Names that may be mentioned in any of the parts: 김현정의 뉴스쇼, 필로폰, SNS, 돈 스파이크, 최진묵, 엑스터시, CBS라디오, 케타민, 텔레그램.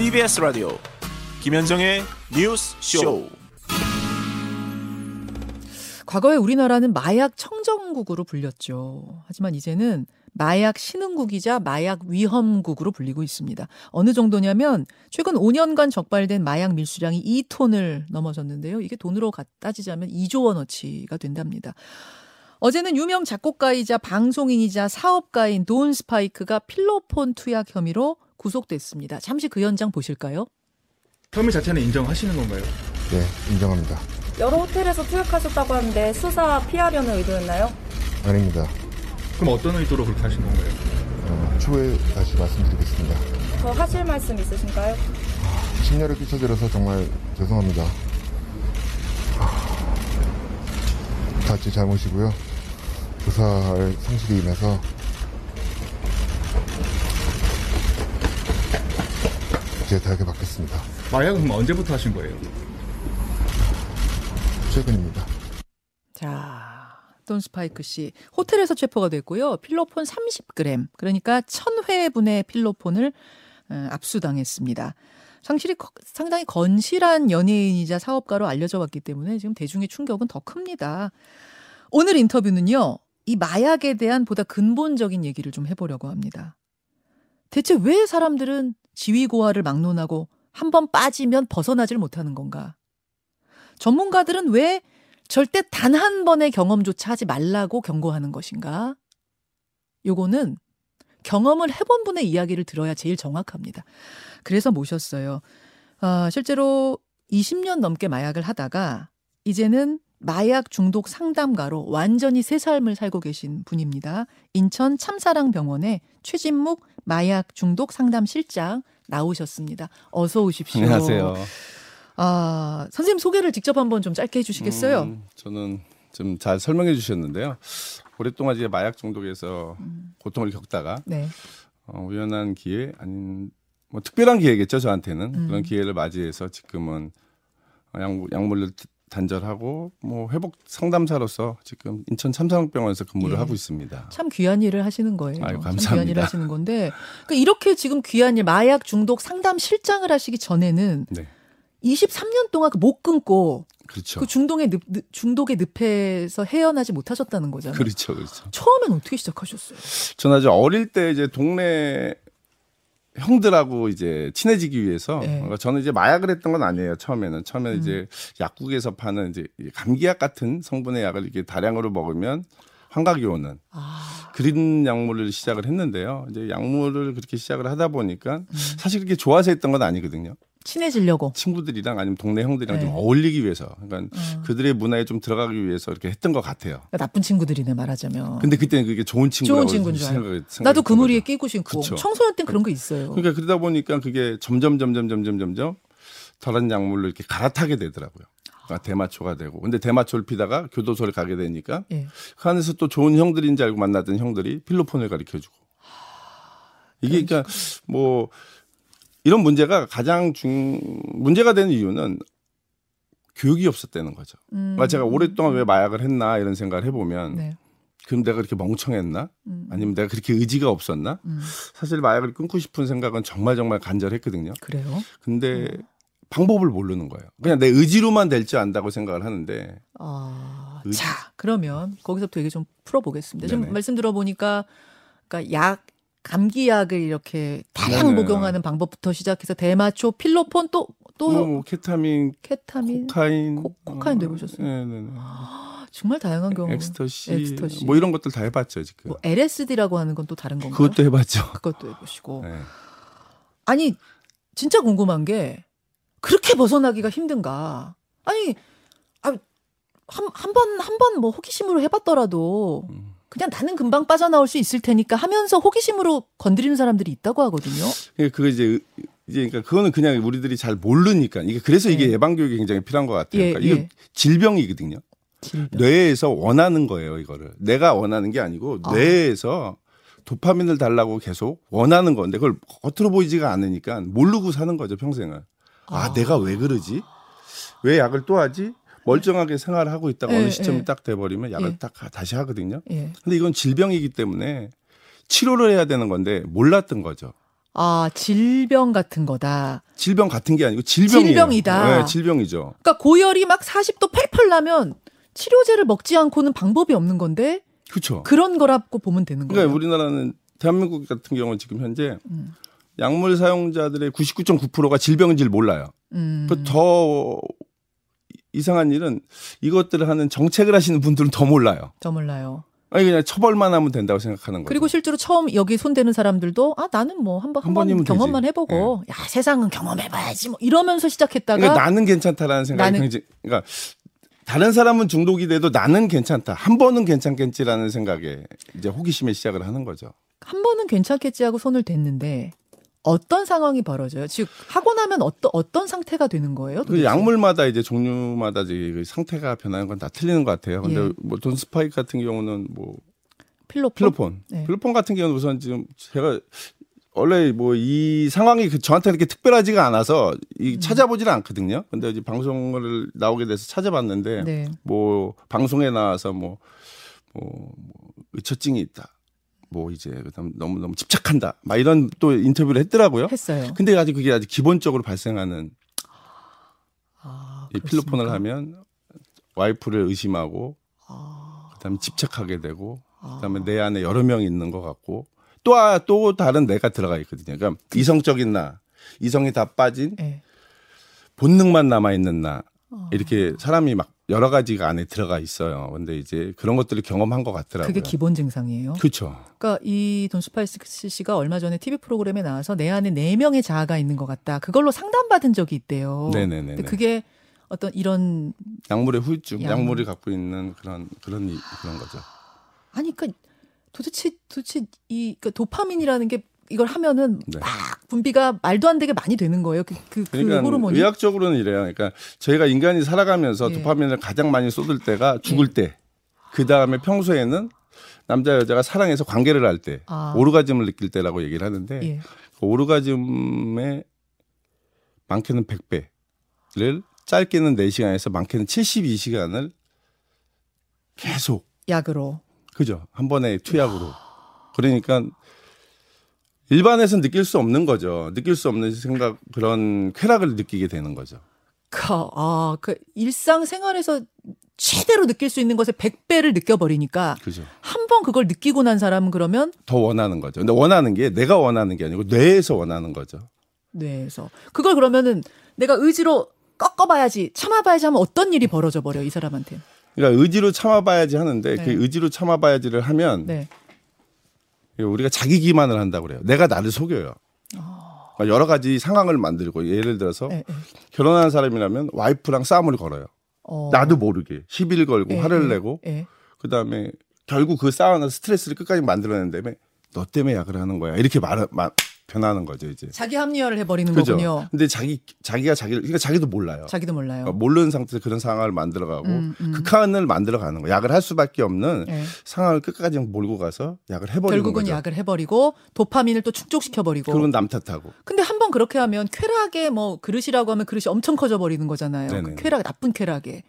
CBS라디오 김현정의 뉴스쇼. 과거에 우리나라는 마약 청정국으로 불렸죠. 하지만 이제는 마약 신흥국이자 마약 위험국으로 불리고 있습니다. 어느 정도냐면 최근 5년간 적발된 마약 밀수량이 2톤을 넘어섰는데요. 이게 돈으로 따지자면 2조 원어치가 된답니다. 어제는 유명 작곡가이자 방송인이자 사업가인 돈 스파이크가 필로폰 투약 혐의로 구속됐습니다. 잠시 그 현장 보실까요? 혐의 자체는 인정하시는 건가요? 네, 인정합니다. 여러 호텔에서 투약하셨다고 하는데 수사 피하려는 의도였나요? 아닙니다. 그럼 어떤 의도로 그렇게 하신 건가요? 추후에 다시 말씀드리겠습니다. 더 하실 말씀 있으신가요? 심려를 끼쳐드려서 정말 죄송합니다. 다 제 잘못이고요. 조사할 상실이 인해서 제 다하게 받겠습니다. 마약은 그럼 언제부터 하신 거예요? 최근입니다. 자, 돈 스파이크 씨 호텔에서 체포가 됐고요. 필로폰 30g, 그러니까 1,000회분의 필로폰을 압수당했습니다. 상당히 건실한 연예인이자 사업가로 알려져 왔기 때문에 지금 대중의 충격은 더 큽니다. 오늘 인터뷰는요, 이 마약에 대한 보다 근본적인 얘기를 좀 해보려고 합니다. 대체 왜 사람들은 지위고하를 막론하고 한 번 빠지면 벗어나질 못하는 건가? 전문가들은 왜 절대 단 한 번의 경험조차 하지 말라고 경고하는 것인가? 요거는 경험을 해본 분의 이야기를 들어야 제일 정확합니다. 그래서 모셨어요. 실제로 20년 넘게 마약을 하다가 이제는 마약 중독 상담가로 완전히 새 삶을 살고 계신 분입니다. 인천 참사랑병원의 최진묵 마약 중독 상담실장 나오셨습니다. 어서 오십시오. 안녕하세요. 선생님 소개를 직접 한번 좀 짧게 해주시겠어요? 저는 좀 잘 설명해 주셨는데요. 오랫동안 이제 마약 중독에서 고통을 겪다가 네. 우연한 기회, 아닌 뭐 특별한 기회겠죠 저한테는. 그런 기회를 맞이해서 지금은 약물을 단절하고 뭐 회복 상담사로서 지금 인천 참사랑병원에서 근무를 예. 하고 있습니다. 참 귀한 일을 하시는 거예요. 아유, 감사합니다. 참 귀한 일을 하시는 건데 그러니까 이렇게 지금 귀한 일 마약 중독 상담 실장을 하시기 전에는 네. 23년 동안 못 끊고 그렇죠. 그 중독의 늪에서 헤어나지 못하셨다는 거잖아요. 그렇죠, 그렇죠. 처음엔 어떻게 시작하셨어요? 저는 아주 어릴 때 이제 동네 형들하고 이제 친해지기 위해서 네. 저는 이제 마약을 했던 건 아니에요. 처음에는 이제 약국에서 파는 이제 감기약 같은 성분의 약을 이렇게 다량으로 먹으면 환각이 오는 그린 약물을 시작을 했는데요. 이제 약물을 그렇게 시작을 하다 보니까 사실 그렇게 좋아서 했던 건 아니거든요. 친해지려고 친구들이랑 아니면 동네 형들이랑 네. 좀 어울리기 위해서, 그러니까 그들의 문화에 좀 들어가기 위해서 이렇게 했던 것 같아요. 그러니까 나쁜 친구들이네 말하자면. 근데 그때는 그게 좋은 친구인 줄 알아요. 나도 그 무리에 끼고 싶고 그쵸. 청소년 때는 그런 거 있어요. 그러니까 그러다 보니까 그게 점점 다른 약물로 이렇게 갈아타게 되더라고요. 그러니까 대마초가 되고, 근데 대마초를 피다가 교도소를 가게 되니까 예. 그 안에서 또 좋은 형들인 줄 알고 만났던 형들이 필로폰을 가르쳐주고 이게 그러니까 뭐. 이런 문제가 가장 문제가 되는 이유는 교육이 없었다는 거죠. 그러니까 제가 오랫동안 왜 마약을 했나 이런 생각을 해보면 네. 그럼 내가 그렇게 멍청했나? 아니면 내가 그렇게 의지가 없었나? 사실 마약을 끊고 싶은 생각은 정말 간절했거든요. 그래요? 근데 방법을 모르는 거예요. 그냥 내 의지로만 될 줄 안다고 생각을 하는데. 자, 그러면 거기서부터 얘기 좀 풀어보겠습니다. 네네. 지금 말씀 들어보니까 그러니까 감기약을 이렇게 다량 복용하는 방법부터 시작해서 대마초, 필로폰 또 케타민, 코카인도 해보셨어요. 네네네. 정말 다양한 경우. 엑스터시 뭐 이런 것들 다 해봤죠 지금. 뭐 LSD라고 하는 건 또 다른 건가요? 그것도 해봤죠. 그것도 해보시고. 네. 아니 진짜 궁금한 게 그렇게 벗어나기가 힘든가? 아니 한 번 뭐 호기심으로 해봤더라도. 그냥 나는 금방 빠져나올 수 있을 테니까 하면서 호기심으로 건드리는 사람들이 있다고 하거든요. 그게 이제 그러니까 그거는 그냥 우리들이 잘 모르니까 이게 그래서 네. 이게 예방 교육이 굉장히 필요한 것 같아요. 예, 그러니까 이게 질병이거든요. 뇌에서 원하는 거예요, 이거를. 내가 원하는 게 아니고 뇌에서 도파민을 달라고 계속 원하는 건데 그걸 겉으로 보이지가 않으니까 모르고 사는 거죠, 평생을. 내가 왜 그러지? 왜 약을 또 하지? 멀쩡하게 생활을 하고 있다가 어느 시점이 딱 돼버리면 약을 딱 다시 하거든요. 그런데 이건 질병이기 때문에 치료를 해야 되는 건데 몰랐던 거죠. 아, 질병 같은 거다. 질병 같은 게 아니고 질병이에요. 질병이다. 네, 질병이죠. 그러니까 고열이 막 40도 펄펄 나면 치료제를 먹지 않고는 방법이 없는 건데. 그렇죠. 그런 거라고 보면 되는 거예요. 그러니까 우리나라는 대한민국 같은 경우는 지금 현재 약물 사용자들의 99.9%가 질병인지를 몰라요. 더 이상한 일은 이것들을 하는 정책을 하시는 분들은 더 몰라요. 더 몰라요. 아니 그냥 처벌만 하면 된다고 생각하는 거죠. 그리고 실제로 처음 여기 손대는 사람들도 아 나는 뭐 한 번 경험만 되지. 해보고 네. 야 세상은 경험해봐야지 뭐 이러면서 시작했다가 그러니까 나는 괜찮다라는 생각이 굉장히 그러니까 다른 사람은 중독이 돼도 나는 괜찮다 한 번은 괜찮겠지라는 생각에 이제 호기심에 시작을 하는 거죠. 한 번은 괜찮겠지 하고 손을 댔는데 어떤 상황이 벌어져요? 즉 하고 나면 어떤 상태가 되는 거예요? 도대체? 약물마다 이제 종류마다 이제 상태가 변하는 건 다 틀리는 것 같아요. 근데 예. 뭐 돈 스파이크 같은 경우는 뭐 필로폰, 네. 필로폰 같은 경우는 우선 지금 제가 원래 뭐 이 상황이 저한테 이렇게 특별하지가 않아서 찾아보지는 않거든요. 근데 이제 방송을 나오게 돼서 찾아봤는데 네. 뭐 방송에 나와서 뭐 의처증이 있다. 뭐 이제 그다음 너무 집착한다. 막 이런 또 인터뷰를 했더라고요. 했어요. 근데 아직 그게 아직 기본적으로 발생하는 아, 이 필로폰을 하면 와이프를 의심하고 아. 그다음에 집착하게 되고 아. 그다음에 내 안에 여러 명 있는 것 같고 또 다른 내가 들어가 있거든요. 그러니까 이성적인 나, 이성이 다 빠진 네. 본능만 남아 있는 나 이렇게 사람이 막 여러 가지가 안에 들어가 있어요. 근데 이제 그런 것들을 경험한 것 같더라고요. 그게 기본 증상이에요. 그렇죠. 그러니까 이 돈 스파이크 씨가 얼마 전에 TV 프로그램에 나와서 내 안에 4명의 자아가 있는 것 같다. 그걸로 상담받은 적이 있대요. 네네네. 근데 그게 어떤 이런 약물의 후유증, 약물이 갖고 있는 그런 거죠. 아니, 그러니까 도대체 이 그러니까 도파민이라는 게 이걸 하면은 네. 막 분비가 말도 안 되게 많이 되는 거예요. 그러니까 호르몬이. 의학적으로는 이래요. 그러니까 저희가 인간이 살아가면서 예. 도파민을 가장 많이 쏟을 때가 죽을 예. 때. 그다음에 평소에는 남자 여자가 사랑해서 관계를 할 때. 아. 오르가즘을 느낄 때라고 얘기를 하는데 예. 그 오르가즘의 많게는 100배를 짧게는 4시간에서 많게는 72시간을 계속. 약으로. 그죠. 한 번에 투약으로. 그러니까 일반에서는 느낄 수 없는 거죠. 느낄 수 없는 생각, 그런 쾌락을 느끼게 되는 거죠. 일상생활에서 최대로 느낄 수 있는 것의 100배를 느껴버리니까 그렇죠. 한 번 그걸 느끼고 난 사람은 그러면 더 원하는 거죠. 근데 원하는 게 내가 원하는 게 아니고 뇌에서 원하는 거죠. 뇌에서. 그걸 그러면은 내가 의지로 꺾어봐야지, 참아봐야지 하면 어떤 일이 벌어져 버려, 이 사람한테는. 그러니까 의지로 참아봐야지 하는데 네. 그 의지로 참아봐야지를 하면 네. 우리가 자기 기만을 한다고 그래요. 내가 나를 속여요. 그러니까 여러 가지 상황을 만들고 예를 들어서 결혼한 사람이라면 와이프랑 싸움을 걸어요. 나도 모르게 시비를 걸고 화를 내고 그다음에 결국 그 싸움에서 스트레스를 끝까지 만들어낸 다음에 너 때문에 약을 하는 거야. 이렇게 변하는 거죠. 이제. 자기 합리화를 해버리는 그죠? 거군요. 근데 그러니까 자기도 몰라요. 자기도 몰라요. 그러니까 모르는 상태에서 그런 상황을 만들어가고 극한을 만들어가는 거예요. 약을 할 수밖에 없는 상황을 끝까지 몰고 가서 약을 해버리는 결국은 거죠. 결국은 약을 해버리고 도파민을 또 축적시켜버리고. 그건 남 탓하고. 근데 한번 그렇게 하면 쾌락에 뭐 그릇이라고 하면 그릇이 엄청 커져버리는 거잖아요. 그 쾌락, 나쁜 쾌락에.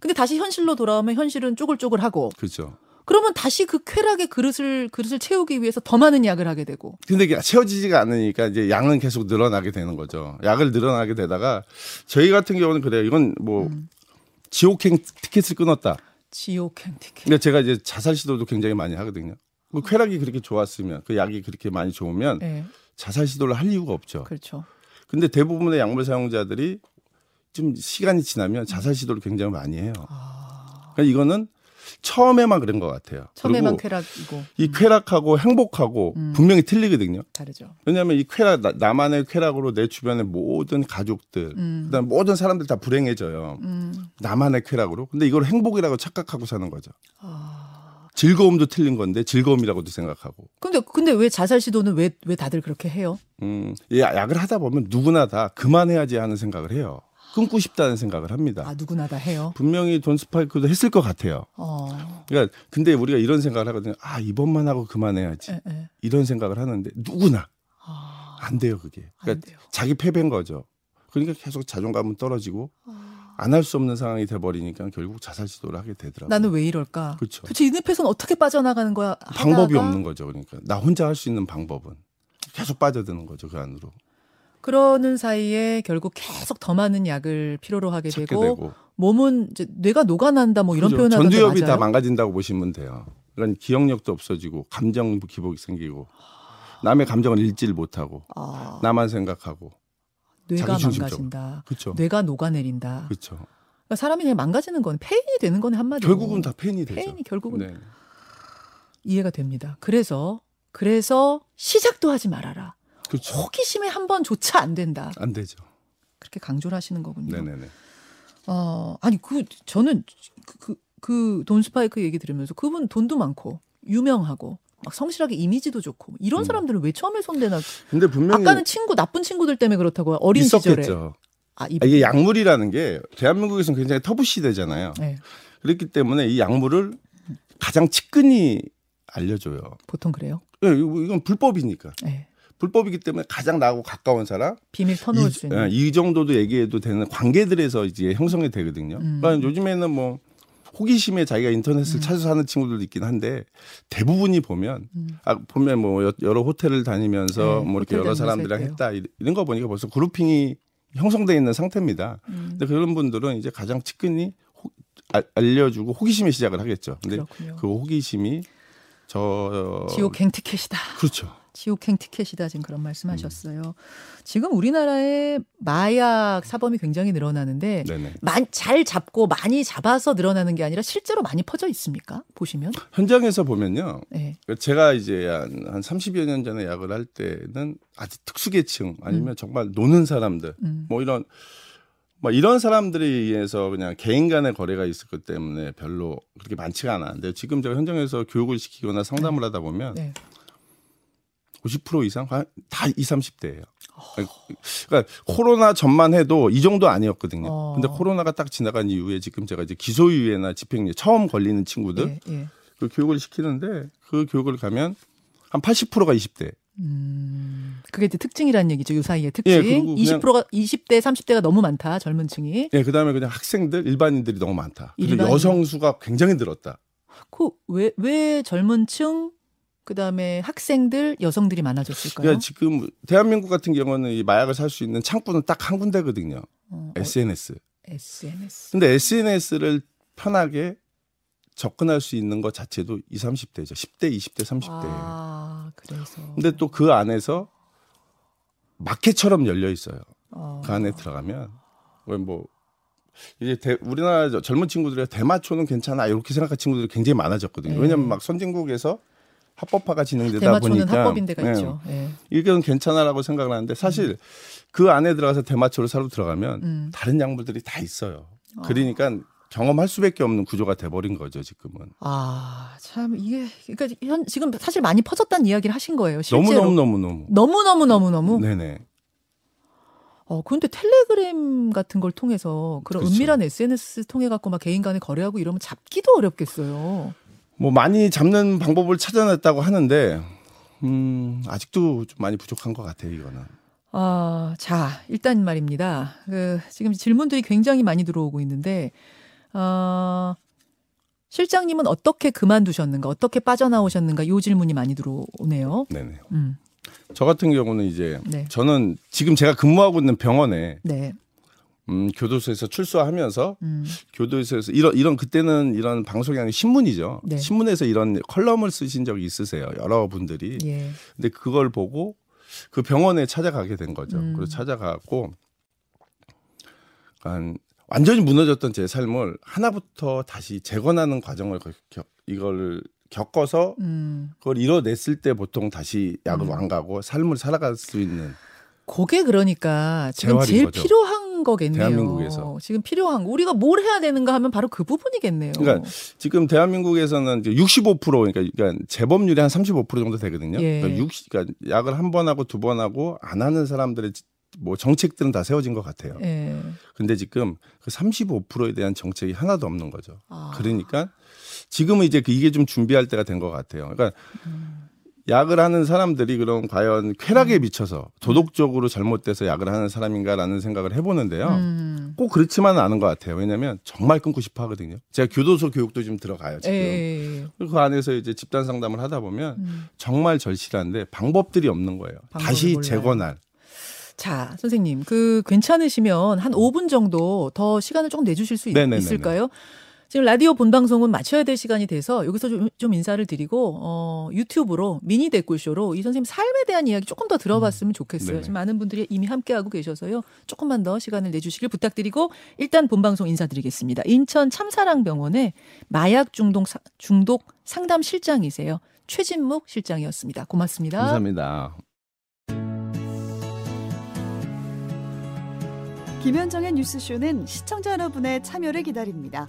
근데 다시 현실로 돌아오면 현실은 쪼글쪼글하고. 그렇죠. 그러면 다시 그 쾌락의 그릇을 채우기 위해서 더 많은 약을 하게 되고. 근데 이게 채워지지가 않으니까 이제 양은 계속 늘어나게 되는 거죠. 약을 늘어나게 되다가 저희 같은 경우는 그래요. 이건 뭐 지옥행 티켓을 끊었다. 지옥행 티켓. 그러니까 제가 이제 자살 시도도 굉장히 많이 하거든요. 뭐 쾌락이 그렇게 좋았으면 그 약이 그렇게 많이 좋으면 네. 자살 시도를 할 이유가 없죠. 그렇죠. 근데 대부분의 약물 사용자들이 좀 시간이 지나면 자살 시도를 굉장히 많이 해요. 그러니까 이거는 처음에만 그런 것 같아요. 처음에만 쾌락이고. 이 쾌락하고 행복하고 분명히 틀리거든요. 다르죠. 왜냐하면 이 쾌락, 나만의 쾌락으로 내 주변의 모든 가족들, 그다음 모든 사람들 다 불행해져요. 나만의 쾌락으로. 근데 이걸 행복이라고 착각하고 사는 거죠. 즐거움도 틀린 건데 즐거움이라고도 생각하고. 근데 왜 자살 시도는 왜 다들 그렇게 해요? 약을 하다 보면 누구나 다 그만해야지 하는 생각을 해요. 끊고 싶다는 생각을 합니다. 아, 누구나 다 해요? 분명히 돈 스파이크도 했을 것 같아요. 그러니까 근데 우리가 이런 생각을 하거든요. 아, 이번만 하고 그만해야지. 이런 생각을 하는데 누구나. 안 돼요, 그게. 그러니까 돼요. 자기 패배인 거죠. 그러니까 계속 자존감은 떨어지고 안 할 수 없는 상황이 돼버리니까 결국 자살 시도를 하게 되더라고요. 나는 왜 이럴까? 그렇죠. 도대체 이 늪에서는 어떻게 빠져나가는 거야? 방법이 없는 거죠. 그러니까. 나 혼자 할 수 있는 방법은. 계속 빠져드는 거죠, 그 안으로. 그러는 사이에 결국 계속 더 많은 약을 필요로 하게 되고 몸은 이제 뇌가 녹아난다 뭐 이런 표현을 하던데 전두엽이 다 망가진다고 보시면 돼요. 그러니까 기억력도 없어지고 감정 기복이 생기고 남의 감정을 읽질 못하고 나만 생각하고 뇌가 망가진다. 그쵸. 뇌가 녹아내린다. 그렇죠. 그러니까 사람이 그냥 망가지는 건 폐인이 되는 건 한마디로. 결국은 다 폐인이 되죠. 폐인이 결국은 네. 이해가 됩니다. 그래서 시작도 하지 말아라. 그렇죠. 호기심에 한 번조차 안 된다. 안 되죠. 그렇게 강조를 하시는 거군요. 네네네. 아니 저는 그 돈 스파이크 얘기 들으면서 그분 돈도 많고 유명하고 막 성실하게 이미지도 좋고 이런 사람들은 왜 처음에 손대나? 근데 분명히 아까는 나쁜 친구들 때문에 그렇다고요. 어린 있었겠죠. 시절에. 이게 약물이라는 게 대한민국에서는 굉장히 터부시대잖아요. 네. 그렇기 때문에 이 약물을 가장 측근히 알려줘요. 보통 그래요? 예, 네, 이건 불법이니까. 네. 불법이기 때문에 가장 나하고 가까운 사람 비밀 터놓을 수 있는 이 정도도 얘기해도 되는 관계들에서 이제 형성이 되거든요. 그러니까 요즘에는 뭐 호기심에 자기가 인터넷을 찾아서 하는 친구들도 있긴 한데 대부분이 보면 뭐 여러 호텔을 다니면서 뭐 이렇게 여러 사람들이랑 했다 이런 거 보니까 벌써 그룹핑이 형성돼 있는 상태입니다. 근데 그런 분들은 이제 가장 측근히 알려주고 호기심에 시작을 하겠죠. 근데 그렇군요. 그 호기심이 지옥행 티켓이다. 그렇죠. 지옥행 티켓이다 지금 그런 말씀하셨어요. 지금 우리나라의 마약 사범이 굉장히 늘어나는데 잘 잡고 많이 잡아서 늘어나는 게 아니라 실제로 많이 퍼져 있습니까? 보시면 현장에서 보면요. 네. 제가 이제 한 30여 년 전에 약을 할 때는 아주 특수계층 아니면 정말 노는 사람들 뭐 이런 사람들에 의해서 그냥 개인 간의 거래가 있었기 때문에 별로 그렇게 많지가 않았는데 지금 제가 현장에서 교육을 시키거나 상담을 하다 보면 50% 이상 다 20, 30대예요. 그러니까 코로나 전만 해도 이 정도 아니었거든요. 근데 코로나가 딱 지나간 이후에 지금 제가 이제 기소유예나 집행유예 처음 걸리는 친구들 그 교육을 시키는데 그 교육을 가면 한 80%가 20대. 그게 이제 특징이라는 얘기죠. 요 사이의 특징. 예, 20대, 30대가 너무 많다. 젊은 층이. 예, 그다음에 그냥 학생들, 일반인들이 너무 많다. 그리고 여성 수가 굉장히 늘었다. 그 왜 젊은 층 그다음에 학생들, 여성들이 많아졌을까요? 그러니까 지금 대한민국 같은 경우는 이 마약을 살 수 있는 창구는 딱 한 군데거든요. SNS. 근데 SNS를 편하게 접근할 수 있는 것 자체도 20, 30대죠. 10대, 20대, 30대예요. 그래서. 근데 또 그 안에서 마켓처럼 열려 있어요. 그 안에 들어가면 이제 우리나라 젊은 친구들이 대마초는 괜찮아 이렇게 생각하는 친구들이 굉장히 많아졌거든요. 왜냐면 막 선진국에서 합법화가 진행되다 보니까 대마초는 합법인 데가 있죠. 네. 이건 괜찮아라고 생각을 하는데 사실 그 안에 들어가서 대마초를 사러 들어가면 다른 약물들이 다 있어요. 그러니까 경험할 수밖에 없는 구조가 돼버린 거죠 지금은. 참 이게 그러니까 지금 사실 많이 퍼졌다는 이야기를 하신 거예요. 실제로. 너무. 네네. 그런데 텔레그램 같은 걸 통해서 그런 그렇죠. 은밀한 SNS 통해 갖고 막 개인 간에 거래하고 이러면 잡기도 어렵겠어요. 뭐 많이 잡는 방법을 찾아냈다고 하는데 아직도 좀 많이 부족한 것 같아요 이거는. 자 일단 말입니다. 지금 질문들이 굉장히 많이 들어오고 있는데. 실장님은 어떻게 그만두셨는가, 어떻게 빠져나오셨는가 이 질문이 많이 들어오네요. 네네. 저 같은 경우는 이제 저는 지금 제가 근무하고 있는 병원에 교도소에서 출소하면서 교도소에서 이런 그때는 이런 방송이 아니라 신문이죠. 네. 신문에서 이런 컬럼을 쓰신 적이 있으세요, 여러 분들이. 근데 그걸 보고 그 병원에 찾아가게 된 거죠. 그래서 찾아가고 완전히 무너졌던 제 삶을 하나부터 다시 재건하는 과정을 이걸 겪어서 그걸 이뤄냈을 때 보통 다시 약을 안 가고 삶을 살아갈 수 있는. 그게 그러니까 지금 제일 거죠. 필요한 거겠네요. 대한민국에서. 지금 필요한 거. 우리가 뭘 해야 되는가 하면 바로 그 부분이겠네요. 그러니까 지금 대한민국에서는 이제 65% 그러니까 재범률이 한 35% 정도 되거든요. 그러니까 약을 한 번 하고 두 번 하고 안 하는 사람들의 정책들은 다 세워진 것 같아요. 근데 지금 그 35%에 대한 정책이 하나도 없는 거죠. 그러니까 지금은 이제 이게 좀 준비할 때가 된 것 같아요. 그러니까 약을 하는 사람들이 그럼 과연 쾌락에 미쳐서 도덕적으로 잘못돼서 약을 하는 사람인가라는 생각을 해보는데요. 꼭 그렇지만은 않은 것 같아요. 왜냐하면 정말 끊고 싶어 하거든요. 제가 교도소 교육도 지금 들어가요. 지금. 그 안에서 이제 집단 상담을 하다 보면 정말 절실한데 방법들이 없는 거예요. 다시 몰라요. 재건할. 자, 선생님, 그 괜찮으시면 한 5분 정도 더 시간을 조금 내주실 수 있을까요? 지금 라디오 본방송은 마쳐야 될 시간이 돼서 여기서 좀 인사를 드리고 유튜브로 미니 댓글쇼로 이 선생님 삶에 대한 이야기 조금 더 들어봤으면 좋겠어요. 네네. 지금 많은 분들이 이미 함께하고 계셔서요. 조금만 더 시간을 내주시길 부탁드리고 일단 본방송 인사드리겠습니다. 인천 참사랑병원의 마약 중독 상담 실장이세요. 최진묵 실장이었습니다. 고맙습니다. 감사합니다. 김현정의 뉴스쇼는 시청자 여러분의 참여를 기다립니다.